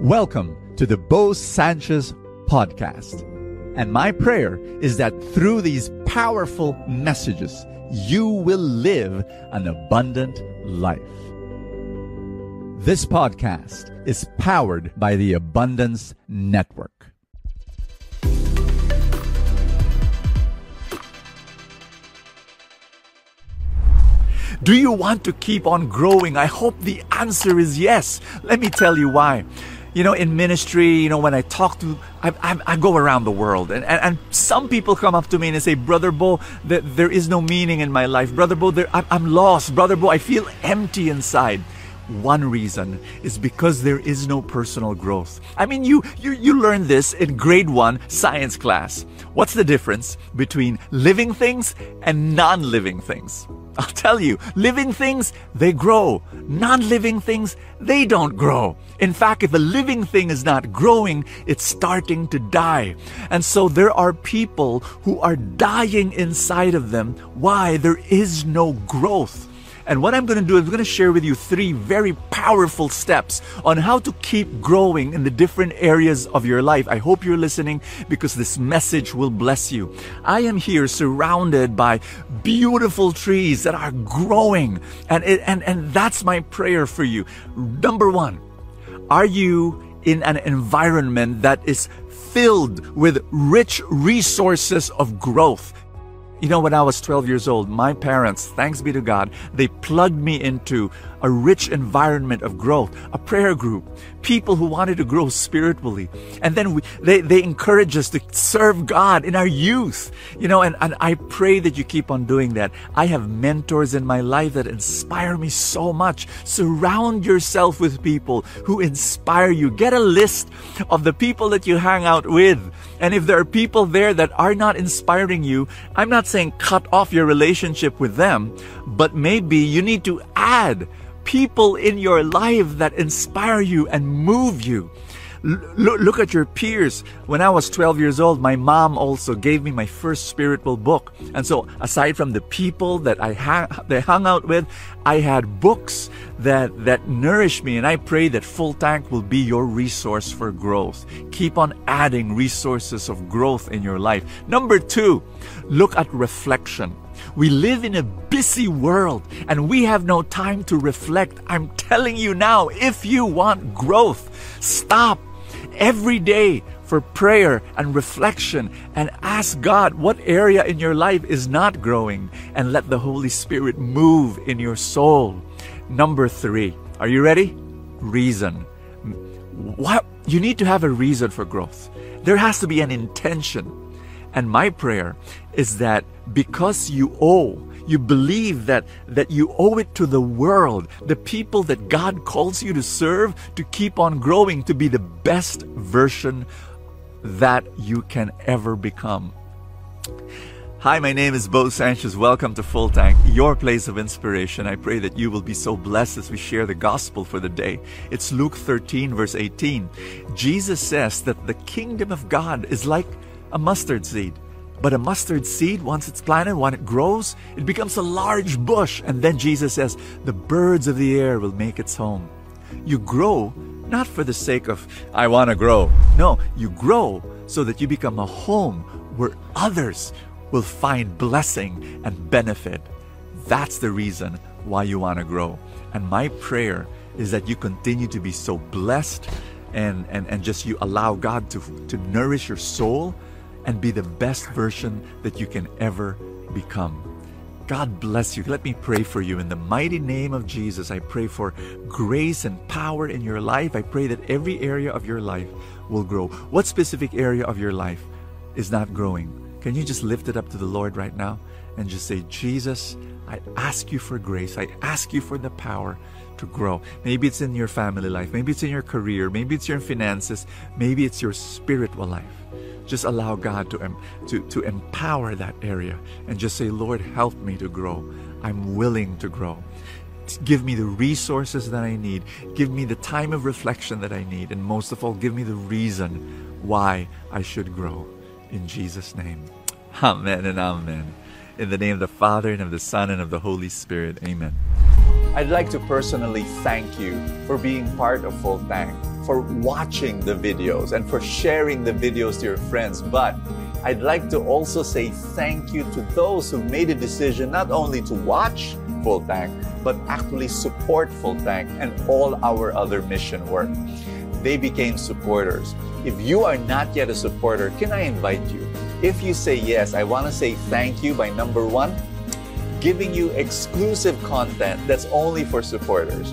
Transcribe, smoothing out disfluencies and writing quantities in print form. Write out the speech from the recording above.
Welcome to the Bo Sanchez podcast. And my prayer is that through these powerful messages, you will live an abundant life. This podcast is powered by the Abundance Network. Do you want to keep on growing? I hope the answer is yes. Let me tell you why. You know, in ministry, you know, when I talk to, I go around the world and some people come up to me and they say, Brother Bo, there is no meaning in my life. Brother Bo, I'm lost. Brother Bo, I feel empty inside. One reason is because there is no personal growth. I mean, you learn this in grade 1 science class. What's the difference between living things and non-living things? I'll tell you, living things, they grow. Non-living things, they don't grow. In fact, if a living thing is not growing, it's starting to die. And so there are people who are dying inside of them. Why? There is no growth. And what I'm going to do is I'm going to share with you 3 very powerful steps on how to keep growing in the different areas of your life. I hope you're listening because this message will bless you. I am here surrounded by beautiful trees that are growing. And that's my prayer for you. Number 1, are you in an environment that is filled with rich resources of growth? You know, when I was 12 years old, my parents, thanks be to God, they plugged me into a rich environment of growth, a prayer group, people who wanted to grow spiritually. And then they encouraged us to serve God in our youth, you know, and I pray that you keep on doing that. I have mentors in my life that inspire me so much. Surround yourself with people who inspire you. Get a list of the people that you hang out with. And if there are people there that are not inspiring you, I'm not saying cut off your relationship with them, but maybe you need to add people in your life that inspire you and move you. Look at your peers. When I was 12 years old, my mom also gave me my first spiritual book. And so aside from the people that they hung out with, I had books that nourish me. And I pray that Full Tank will be your resource for growth. Keep on adding resources of growth in your life. Number 2, look at reflection. We live in a busy world and we have no time to reflect. I'm telling you now, if you want growth, stop every day for prayer and reflection and ask God what area in your life is not growing and let the Holy Spirit move in your soul. Number 3, are you ready? Reason. What? You need to have a reason for growth. There has to be an intention. And my prayer is that because you believe that you owe it to the world, the people that God calls you to serve, to keep on growing, to be the best version that you can ever become. Hi, my name is Bo Sanchez. Welcome to Full Tank, your place of inspiration. I pray that you will be so blessed as we share the gospel for the day. It's Luke 13, verse 18. Jesus says that the kingdom of God is like a mustard seed. But a mustard seed, once it's planted, when it grows, it becomes a large bush. And then Jesus says, the birds of the air will make its home. You grow not for the sake of, I want to grow. No, you grow so that you become a home where others will find blessing and benefit. That's the reason why you want to grow. And my prayer is that you continue to be so blessed and just you allow God to nourish your soul and be the best version that you can ever become. God bless you. Let me pray for you. In the mighty name of Jesus, I pray for grace and power in your life. I pray that every area of your life will grow. What specific area of your life is not growing? Can you just lift it up to the Lord right now and just say, Jesus, I ask you for grace. I ask you for the power to grow. Maybe it's in your family life. Maybe it's in your career. Maybe it's your finances. Maybe it's your spiritual life. Just allow God to empower that area and just say, Lord, help me to grow. I'm willing to grow. Give me the resources that I need. Give me the time of reflection that I need. And most of all, give me the reason why I should grow. In Jesus' name. Amen and amen. In the name of the Father, and of the Son, and of the Holy Spirit. Amen. I'd like to personally thank you for being part of Full Tank. for watching the videos and for sharing the videos to your friends. But I'd like to also say thank you to those who made a decision not only to watch Full Tank, but actually support Full Tank and all our other mission work. They became supporters. If you are not yet a supporter, can I invite you? If you say yes, I want to say thank you by number one, giving you exclusive content that's only for supporters.